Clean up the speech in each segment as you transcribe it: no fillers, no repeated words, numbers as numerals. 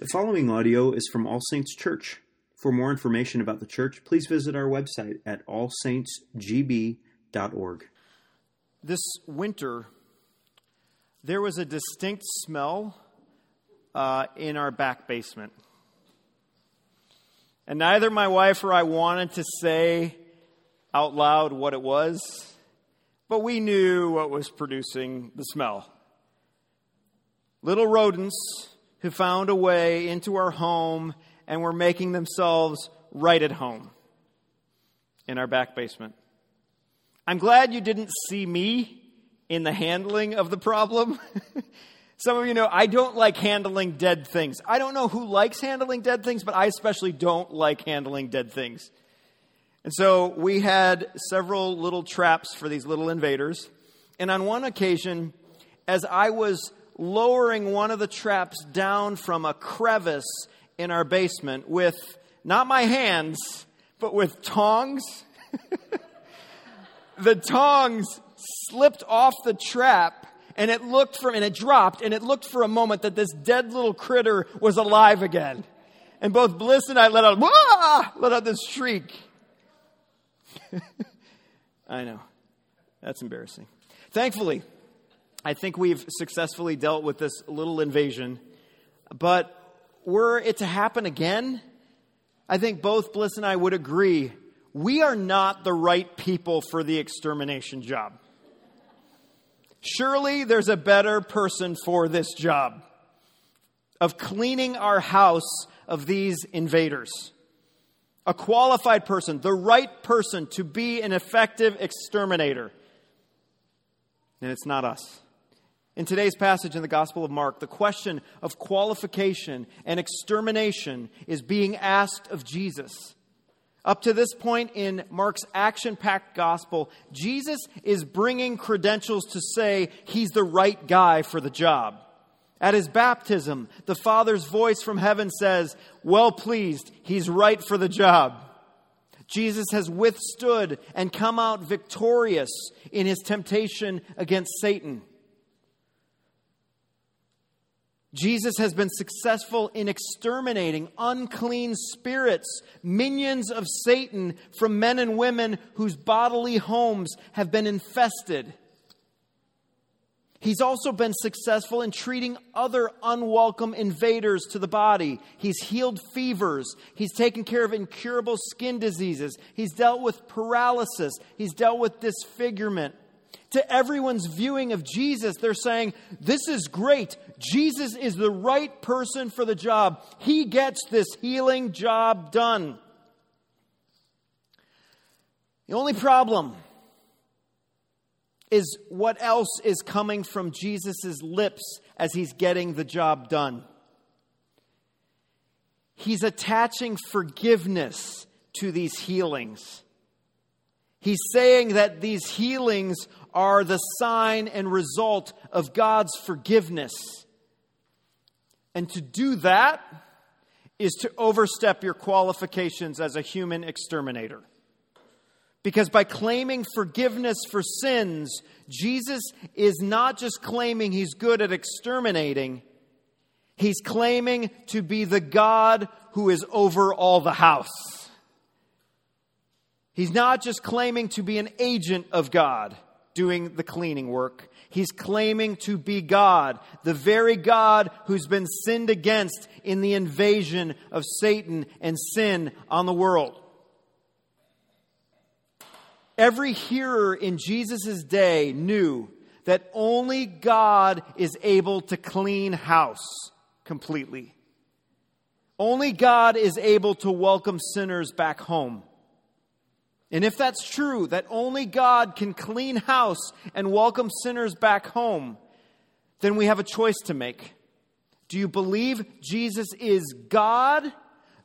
The following audio is from All Saints Church. For more information about the church, please visit our website at allsaintsgb.org. This winter, there was a distinct smell in our back basement. And neither my wife or I wanted to say out loud what it was, but we knew what was producing the smell. Little rodents who found a way into our home and were making themselves right at home in our back basement. I'm glad you didn't see me in the handling of the problem. Some of you know I don't like handling dead things. I don't know who likes handling dead things, but I especially don't like handling dead things. And so we had several little traps for these little invaders. And on one occasion, as I was lowering one of the traps down from a crevice in our basement with, not my hands, but with tongs, the tongs slipped off the trap. And it dropped, and it looked for a moment that this dead little critter was alive again. And both Bliss and I let out this shriek. I know. That's embarrassing. Thankfully, I think we've successfully dealt with this little invasion. But were it to happen again, I think both Bliss and I would agree, we are not the right people for the extermination job. Surely there's a better person for this job of cleaning our house of these invaders. A qualified person, the right person to be an effective exterminator. And it's not us. In today's passage in the Gospel of Mark, the question of qualification and extermination is being asked of Jesus. Up to this point in Mark's action-packed gospel, Jesus is bringing credentials to say he's the right guy for the job. At his baptism, the Father's voice from heaven says, "Well pleased, he's right for the job." Jesus has withstood and come out victorious in his temptation against Satan. Jesus has been successful in exterminating unclean spirits, minions of Satan, from men and women whose bodily homes have been infested. He's also been successful in treating other unwelcome invaders to the body. He's healed fevers. He's taken care of incurable skin diseases. He's dealt with paralysis. He's dealt with disfigurement. To everyone's viewing of Jesus, they're saying, this is great. Jesus is the right person for the job. He gets this healing job done. The only problem is what else is coming from Jesus' lips as he's getting the job done. He's attaching forgiveness to these healings. He's saying that these healings are the sign and result of God's forgiveness. And to do that is to overstep your qualifications as a human exterminator. Because by claiming forgiveness for sins, Jesus is not just claiming he's good at exterminating. He's claiming to be the God who is over all the house. He's not just claiming to be an agent of God doing the cleaning work. He's claiming to be God, the very God who's been sinned against in the invasion of Satan and sin on the world. Every hearer in Jesus' day knew that only God is able to clean house completely. Only God is able to welcome sinners back home. And if that's true, that only God can clean house and welcome sinners back home, then we have a choice to make. Do you believe Jesus is God,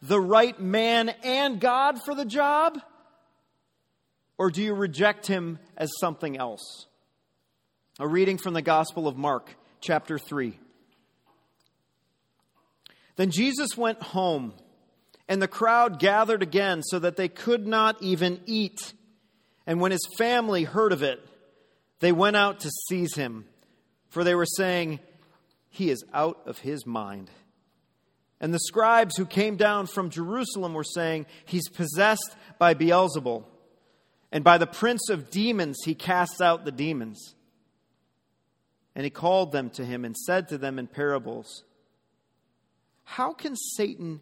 the right man and God for the job? Or do you reject him as something else? A reading from the Gospel of Mark, chapter 3. Then Jesus went home. And the crowd gathered again so that they could not even eat. And when his family heard of it, they went out to seize him, for they were saying, "He is out of his mind." And the scribes who came down from Jerusalem were saying, he's possessed by Beelzebul, and by the prince of demons he casts out the demons. And he called them to him and said to them in parables, how can Satan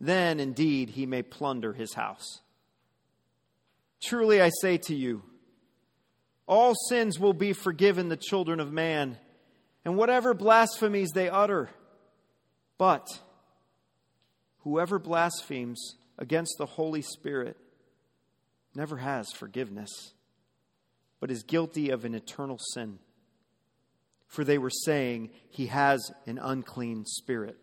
Then indeed he may plunder his house. Truly I say to you, all sins will be forgiven the children of man, and whatever blasphemies they utter. But whoever blasphemes against the Holy Spirit never has forgiveness, but is guilty of an eternal sin. For they were saying, he has an unclean spirit.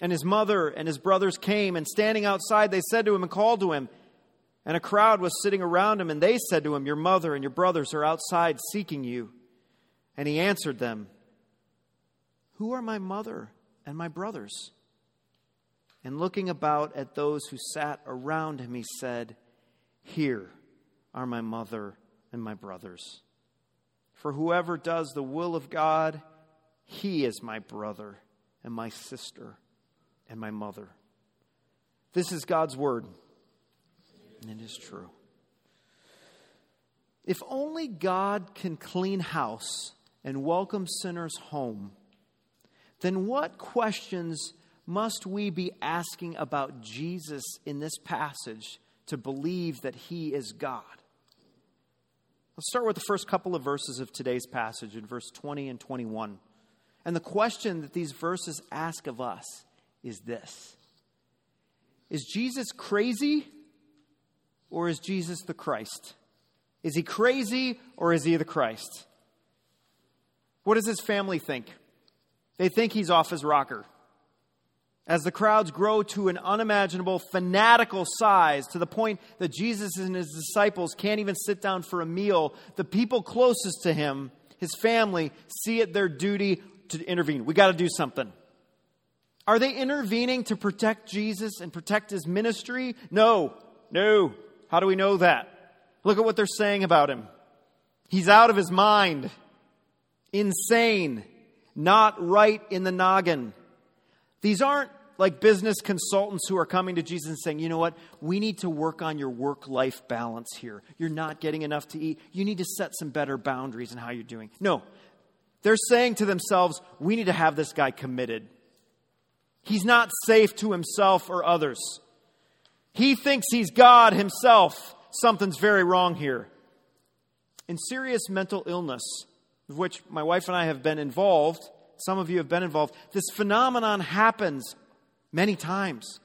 And his mother and his brothers came, and standing outside, they said to him and called to him. And a crowd was sitting around him, and they said to him, your mother and your brothers are outside seeking you. And he answered them, who are my mother and my brothers? And looking about at those who sat around him, he said, here are my mother and my brothers. For whoever does the will of God, he is my brother and my sister and my mother. This is God's word, and it is true. If only God can clean house and welcome sinners home, then what questions must we be asking about Jesus in this passage to believe that he is God? Let's start with the first couple of verses of today's passage in verse 20 and 21. And the question that these verses ask of us is this: is Jesus crazy, or is Jesus the Christ? Is he crazy, or is he the Christ? What does his family think? They think he's off his rocker. As the crowds grow to an unimaginable, fanatical size, to the point that Jesus and his disciples can't even sit down for a meal, the people closest to him, his family, see it their duty to intervene. We got to do something. Are they intervening to protect Jesus and protect his ministry? No. How do we know that? Look at what they're saying about him. He's out of his mind, insane, not right in the noggin. These aren't like business consultants who are coming to Jesus and saying, you know what, we need to work on your work-life balance here. You're not getting enough to eat. You need to set some better boundaries in how you're doing. No, they're saying to themselves, we need to have this guy committed. He's not safe to himself or others. He thinks he's God himself. Something's very wrong here. In serious mental illness, of which my wife and I have been involved, some of you have been involved, this phenomenon happens many times.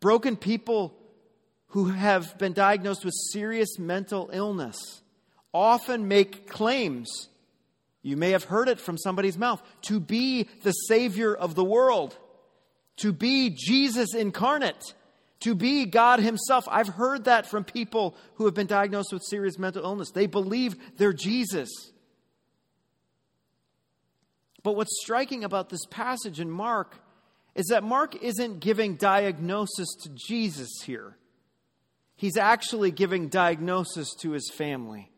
Broken people who have been diagnosed with serious mental illness often make claims, you may have heard it from somebody's mouth, to be the Savior of the world, to be Jesus incarnate, to be God himself. I've heard that from people who have been diagnosed with serious mental illness. They believe they're Jesus. But what's striking about this passage in Mark is that Mark isn't giving diagnosis to Jesus here. He's actually giving diagnosis to his family.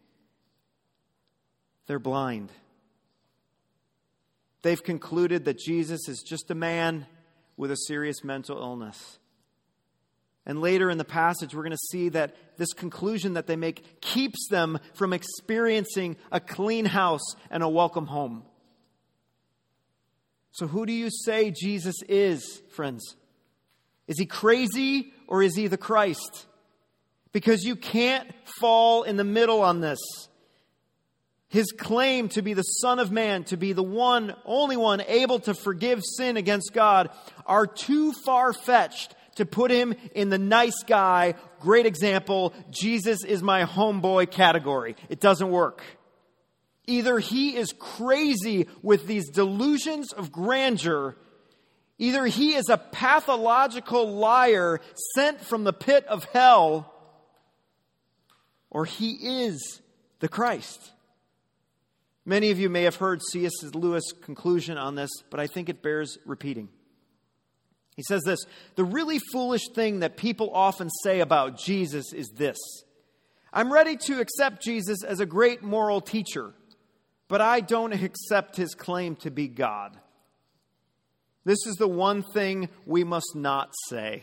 They're blind. They've concluded that Jesus is just a man with a serious mental illness. And later in the passage, we're going to see that this conclusion that they make keeps them from experiencing a clean house and a welcome home. So who do you say Jesus is, friends? Is he crazy, or is he the Christ? Because you can't fall in the middle on this. His claim to be the Son of Man, to be the one, only one able to forgive sin against God, are too far-fetched to put him in the nice guy, great example, Jesus is my homeboy category. It doesn't work. Either he is crazy with these delusions of grandeur, Either he is a pathological liar sent from the pit of hell, or he is the Christ. Many of you may have heard C.S. Lewis' conclusion on this, but I think it bears repeating. He says this: "The really foolish thing that people often say about Jesus is this: I'm ready to accept Jesus as a great moral teacher, but I don't accept his claim to be God. This is the one thing we must not say.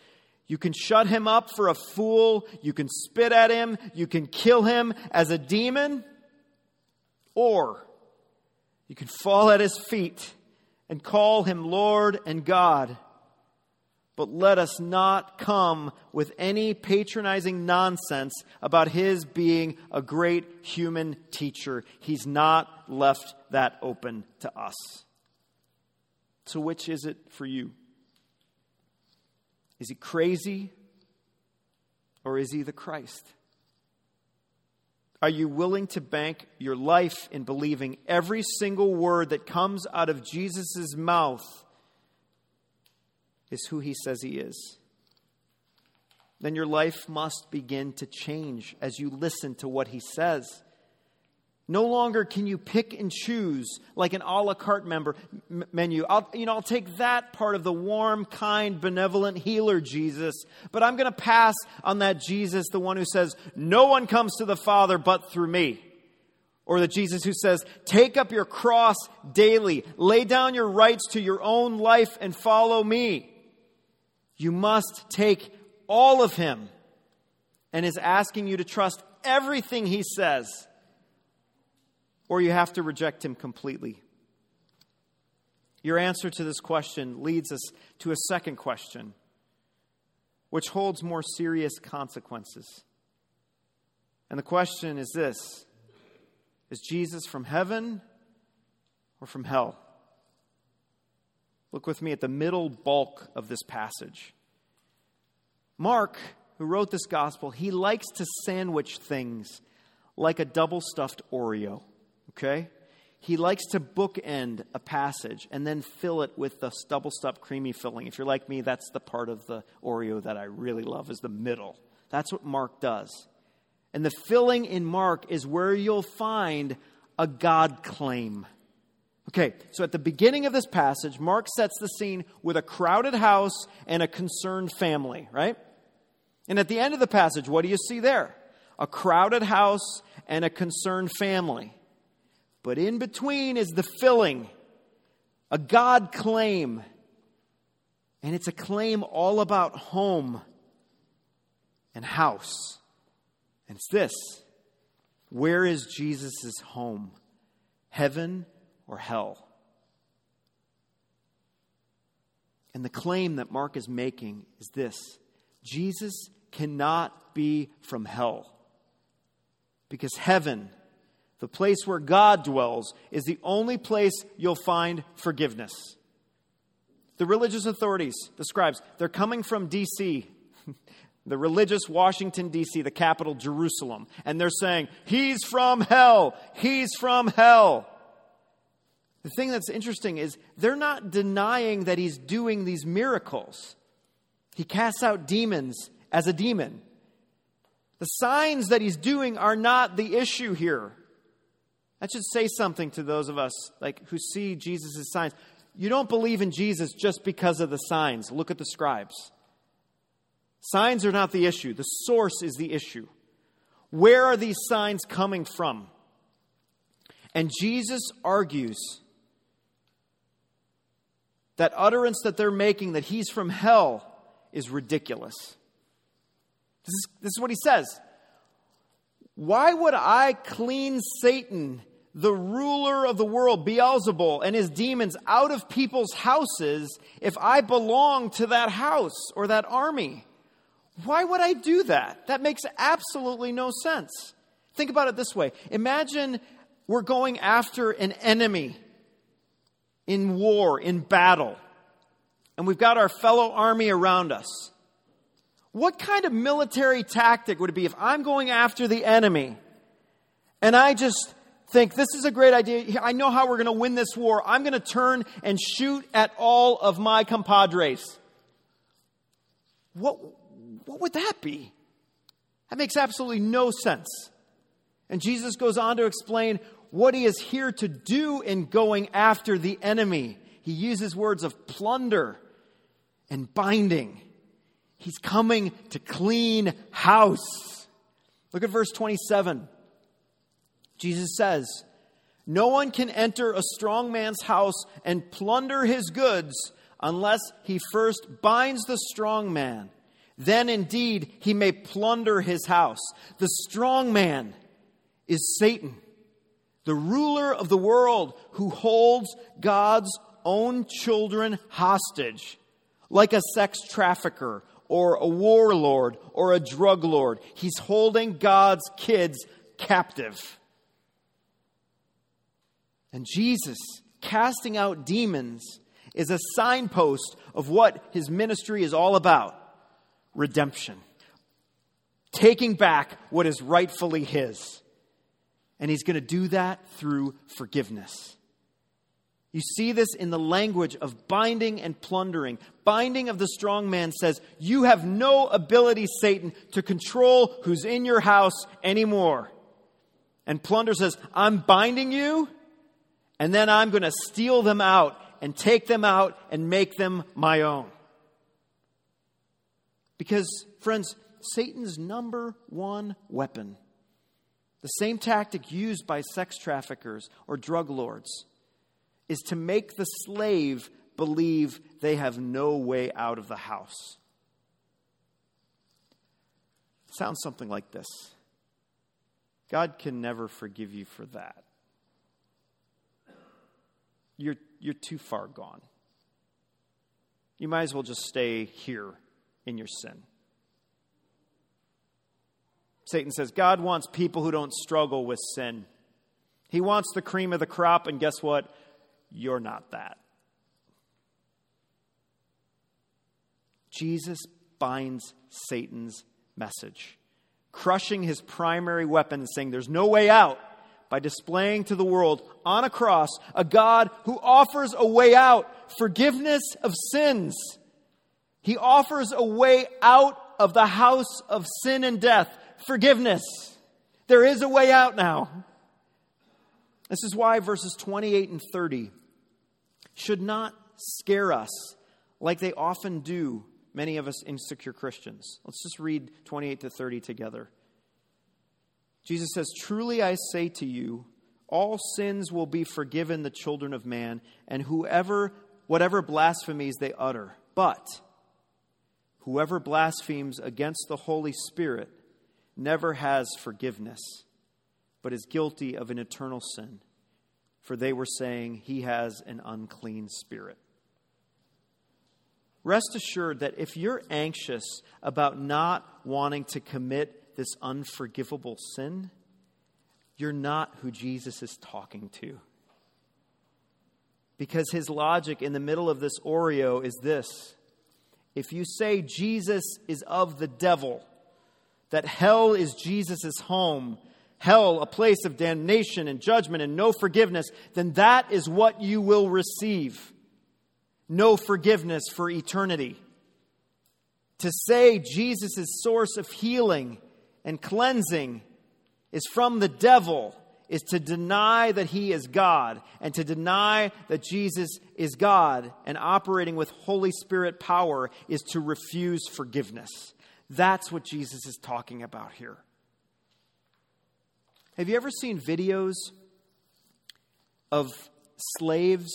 You can shut him up for a fool. You can spit at him. You can kill him as a demon. Or you can fall at his feet and call him Lord and God. But let us not come with any patronizing nonsense about his being a great human teacher. He's not left that open to us." So which is it for you? Is he crazy, or is he the Christ? Are you willing to bank your life in believing every single word that comes out of Jesus' mouth is who he says he is? Then your life must begin to change as you listen to what he says. No longer can you pick and choose like an a la carte menu. I'll take that part of the warm, kind, benevolent healer Jesus, but I'm going to pass on that Jesus, the one who says, "No one comes to the Father but through me." Or the Jesus who says, "Take up your cross daily. Lay down your rights to your own life and follow me." You must take all of him, and is asking you to trust everything he says, or you have to reject him completely. Your answer to this question leads us to a second question, which holds more serious consequences. And the question is this: is Jesus from heaven or from hell? Look with me at the middle bulk of this passage. Mark, who wrote this gospel, he likes to sandwich things like a double-stuffed Oreo, okay? He likes to bookend a passage and then fill it with the double-stuffed creamy filling. If you're like me, that's the part of the Oreo that I really love, is the middle. That's what Mark does. And the filling in Mark is where you'll find a God claim. Okay, so at the beginning of this passage, Mark sets the scene with a crowded house and a concerned family, right? And at the end of the passage, what do you see there? A crowded house and a concerned family. But in between is the filling, a God claim. And it's a claim all about home and house. And it's this: where is Jesus' home? Heaven or hell? And the claim that Mark is making is this: Jesus cannot be from hell, because heaven, the place where God dwells, is the only place you'll find forgiveness. The religious authorities, the scribes, they're coming from D.C., the religious Washington, D.C., the capital, Jerusalem. And they're saying, "He's from hell. He's from hell." The thing that's interesting is they're not denying that he's doing these miracles. He casts out demons as a demon. The signs that he's doing are not the issue here. That should say something to those of us who see Jesus' signs. You don't believe in Jesus just because of the signs. Look at the scribes. Signs are not the issue. The source is the issue. Where are these signs coming from? And Jesus argues that utterance that they're making, that he's from hell, is ridiculous. This is what he says: "Why would I clean Satan, the ruler of the world, Beelzebul, and his demons out of people's houses if I belong to that house or that army? Why would I do that? That makes absolutely no sense. Think about it this way. Imagine we're going after an enemy in war, in battle, and we've got our fellow army around us. What kind of military tactic would it be if I'm going after the enemy and I just think, this is a great idea. I know how we're going to win this war. I'm going to turn and shoot at all of my compadres. What would that be? That makes absolutely no sense. And Jesus goes on to explain what he is here to do in going after the enemy. He uses words of plunder and binding. He's coming to clean house. Look at verse 27. Jesus says, "No one can enter a strong man's house and plunder his goods unless he first binds the strong man. Then indeed he may plunder his house." The strong man is Satan, the ruler of the world who holds God's own children hostage, like a sex trafficker or a warlord or a drug lord. He's holding God's kids captive. And Jesus, casting out demons, is a signpost of what his ministry is all about. Redemption. Taking back what is rightfully his. And he's going to do that through forgiveness. You see this in the language of binding and plundering. Binding of the strong man says, you have no ability, Satan, to control who's in your house anymore. And plunder says, I'm binding you, and then I'm going to steal them out and take them out and make them my own. Because, friends, Satan's number one weapon, the same tactic used by sex traffickers or drug lords, is to make the slave believe they have no way out of the house. It sounds something like this. God can never forgive you for that. You're too far gone. You might as well just stay here in your sin. Satan says God wants people who don't struggle with sin. He wants the cream of the crop, and guess what? You're not that. Jesus binds Satan's message, crushing his primary weapon and saying there's no way out, by displaying to the world on a cross a God who offers a way out, forgiveness of sins. He offers a way out of the house of sin and death, forgiveness. There is a way out now. This is why verses 28 and 30 should not scare us like they often do, many of us insecure Christians. Let's just read 28 to 30 together. Jesus says, "Truly I say to you, all sins will be forgiven the children of man, and whatever blasphemies they utter. But whoever blasphemes against the Holy Spirit never has forgiveness, but is guilty of an eternal sin. For they were saying he has an unclean spirit." Rest assured that if you're anxious about not wanting to commit this unforgivable sin, you're not who Jesus is talking to. Because his logic in the middle of this Oreo is this: if you say Jesus is of the devil, that hell is Jesus' home, hell a place of damnation and judgment and no forgiveness, then that is what you will receive. No forgiveness for eternity. To say Jesus is source of healing and cleansing is from the devil is to deny that he is God, and to deny that Jesus is God and operating with Holy Spirit power is to refuse forgiveness. That's what Jesus is talking about here. Have you ever seen videos of slaves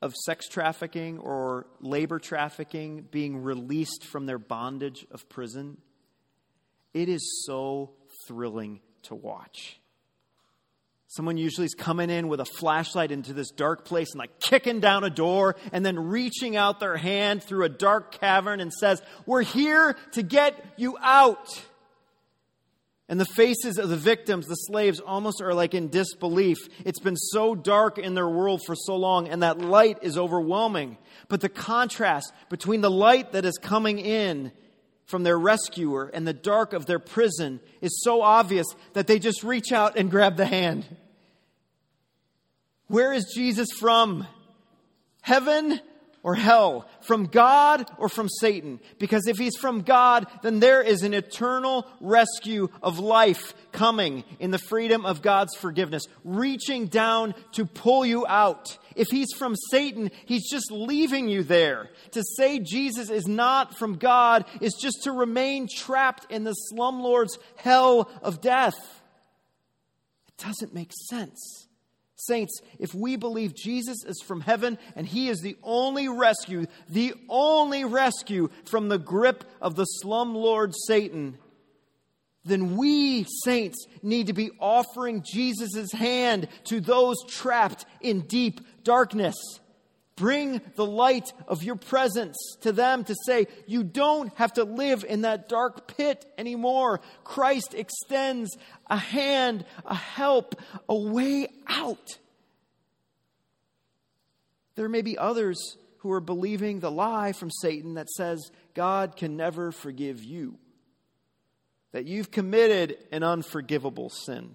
of sex trafficking or labor trafficking being released from their bondage of prison? It is so thrilling to watch. Someone usually is coming in with a flashlight into this dark place and like kicking down a door and then reaching out their hand through a dark cavern and says, "We're here to get you out." And the faces of the victims, the slaves, almost are like in disbelief. It's been so dark in their world for so long, and that light is overwhelming. But the contrast between the light that is coming in from their rescuer and the dark of their prison is so obvious that they just reach out and grab the hand. Where is Jesus from? Heaven or hell? From God or from Satan? Because if he's from God, then there is an eternal rescue of life coming in the freedom of God's forgiveness, reaching down to pull you out. If he's from Satan, he's just leaving you there. To say Jesus is not from God is just to remain trapped in the slumlord's hell of death. It doesn't make sense. Saints, if we believe Jesus is from heaven and he is the only rescue from the grip of the slumlord Satan, then we, saints, need to be offering Jesus' hand to those trapped in deep darkness. Bring the light of your presence to them to say, you don't have to live in that dark pit anymore. Christ extends a hand, a help, a way out. There may be others who are believing the lie from Satan that says, God can never forgive you, that you've committed an unforgivable sin.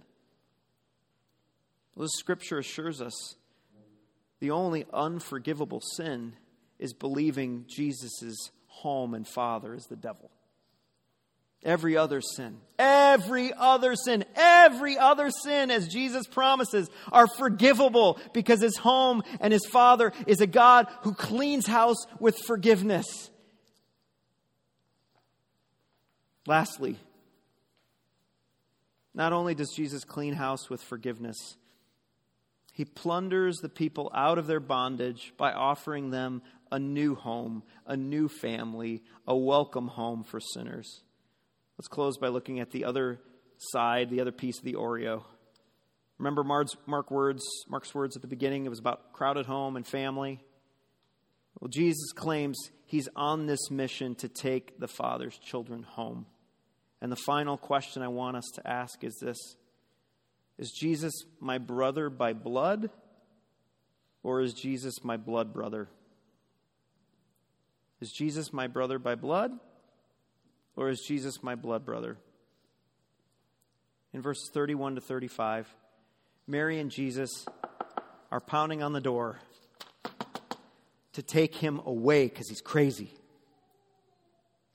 Well, this scripture assures us the only unforgivable sin is believing Jesus' home and father is the devil. Every other sin, as Jesus promises, are forgivable because his home and his father is a God who cleans house with forgiveness. Lastly, not only does Jesus clean house with forgiveness, he plunders the people out of their bondage by offering them a new home, a new family, a welcome home for sinners. Let's close by looking at the other side, the other piece of the Oreo. Remember Mark's words at the beginning? It was about crowded home and family. Well, Jesus claims he's on this mission to take the Father's children home. And the final question I want us to ask is this: is Jesus my brother by blood, or is Jesus my blood brother? Is Jesus my brother by blood, or is Jesus my blood brother? In verses 31 to 35, Mary and Jesus are pounding on the door to take him away because he's crazy.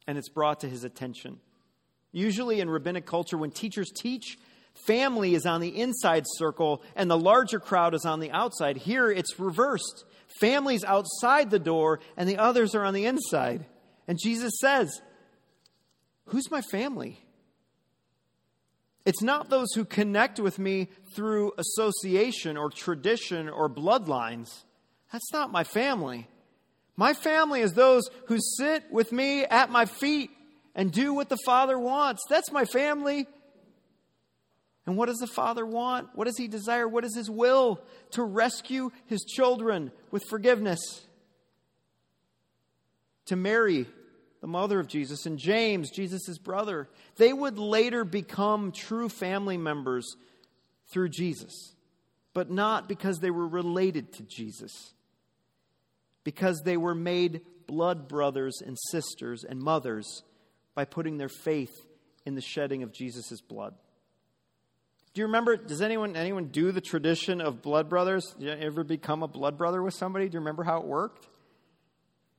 And it's brought to his attention. Usually in rabbinic culture, when teachers teach, family is on the inside circle and the larger crowd is on the outside. Here it's reversed. Family's outside the door and the others are on the inside. And Jesus says, who's my family? It's not those who connect with me through association or tradition or bloodlines. That's not my family. My family is those who sit with me at my feet and do what the Father wants. That's my family. And what does the Father want? What does he desire? What is his will? To rescue his children with forgiveness. To Mary, the mother of Jesus, and James, Jesus' brother, they would later become true family members through Jesus, but not because they were related to Jesus, because they were made blood brothers and sisters and mothers by putting their faith in the shedding of Jesus' blood. Do you remember, does anyone do the tradition of blood brothers? Did you ever become a blood brother with somebody? Do you remember how it worked?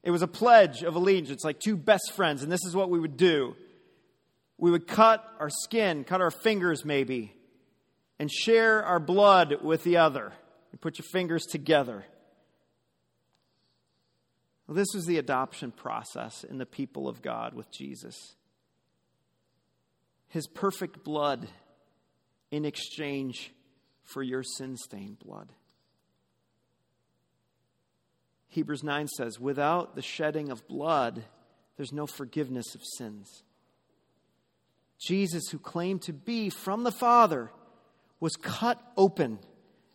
It was a pledge of allegiance, like two best friends, and this is what we would do. We would cut our skin, cut our fingers maybe, and share our blood with the other. You put your fingers together. Well, this was the adoption process in the people of God with Jesus. His perfect blood in exchange for your sin-stained blood. Hebrews 9 says, without the shedding of blood, there's no forgiveness of sins. Jesus, who claimed to be from the Father, was cut open,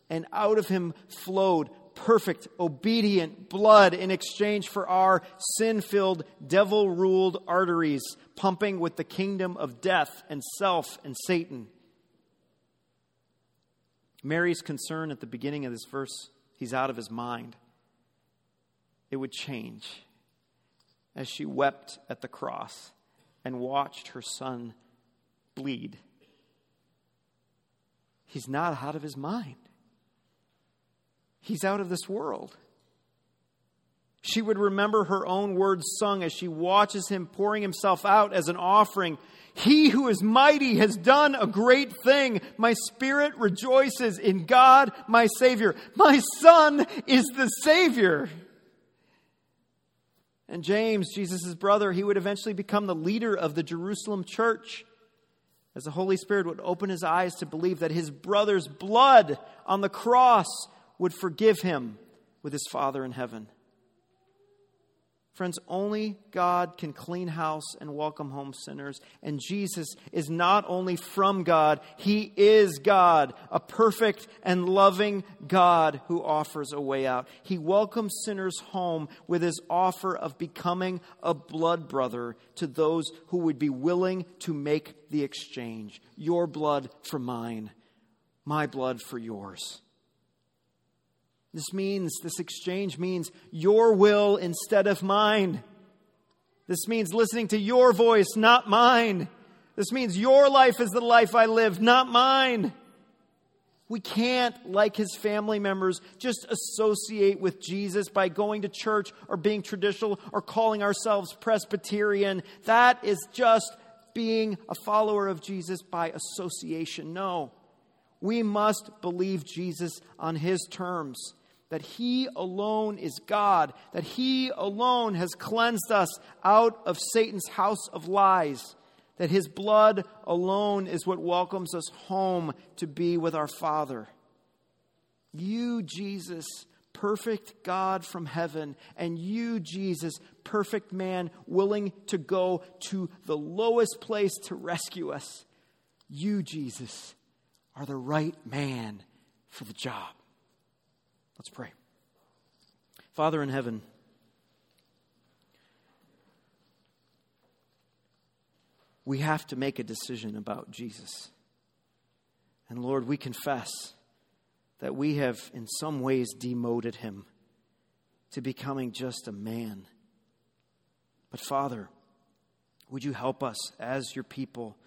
and out of him flowed perfect, obedient blood in exchange for our sin-filled, devil-ruled arteries, pumping with the kingdom of death and self and Satan. Mary's concern at the beginning of this verse, he's out of his mind. It would change as she wept at the cross and watched her son bleed. He's not out of his mind. He's out of this world. She would remember her own words sung as she watches him pouring himself out as an offering. He who is mighty has done a great thing. My spirit rejoices in God, my Savior. My son is the Savior. And James, Jesus' brother, he would eventually become the leader of the Jerusalem church, as the Holy Spirit would open his eyes to believe that his brother's blood on the cross would forgive him with his Father in heaven. Friends, only God can clean house and welcome home sinners. And Jesus is not only from God, he is God, a perfect and loving God who offers a way out. He welcomes sinners home with his offer of becoming a blood brother to those who would be willing to make the exchange. Your blood for mine, my blood for yours. This exchange means your will instead of mine. This means listening to your voice, not mine. This means your life is the life I live, not mine. We can't, like his family members, just associate with Jesus by going to church or being traditional or calling ourselves Presbyterian. That is just being a follower of Jesus by association. No, we must believe Jesus on his terms. That he alone is God, that he alone has cleansed us out of Satan's house of lies, that his blood alone is what welcomes us home to be with our Father. You, Jesus, perfect God from heaven, and you, Jesus, perfect man, willing to go to the lowest place to rescue us. You, Jesus, are the right man for the job. Let's pray. Father in heaven, we have to make a decision about Jesus. And Lord, we confess that we have in some ways demoted him to becoming just a man. But Father, would you help us as your people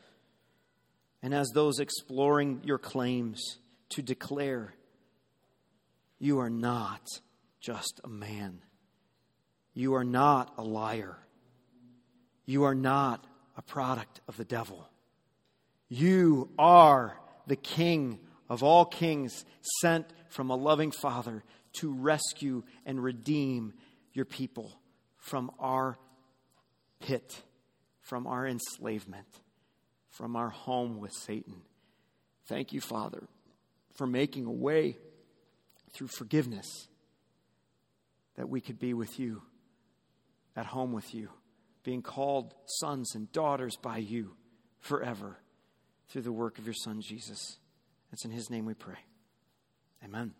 and as those exploring your claims to declare you are not just a man. You are not a liar. You are not a product of the devil. You are the King of all kings, sent from a loving Father to rescue and redeem your people from our pit, from our enslavement, from our home with Satan. Thank you, Father, for making a way through forgiveness, that we could be with you, at home with you, being called sons and daughters by you forever through the work of your Son, Jesus. It's in his name we pray. Amen.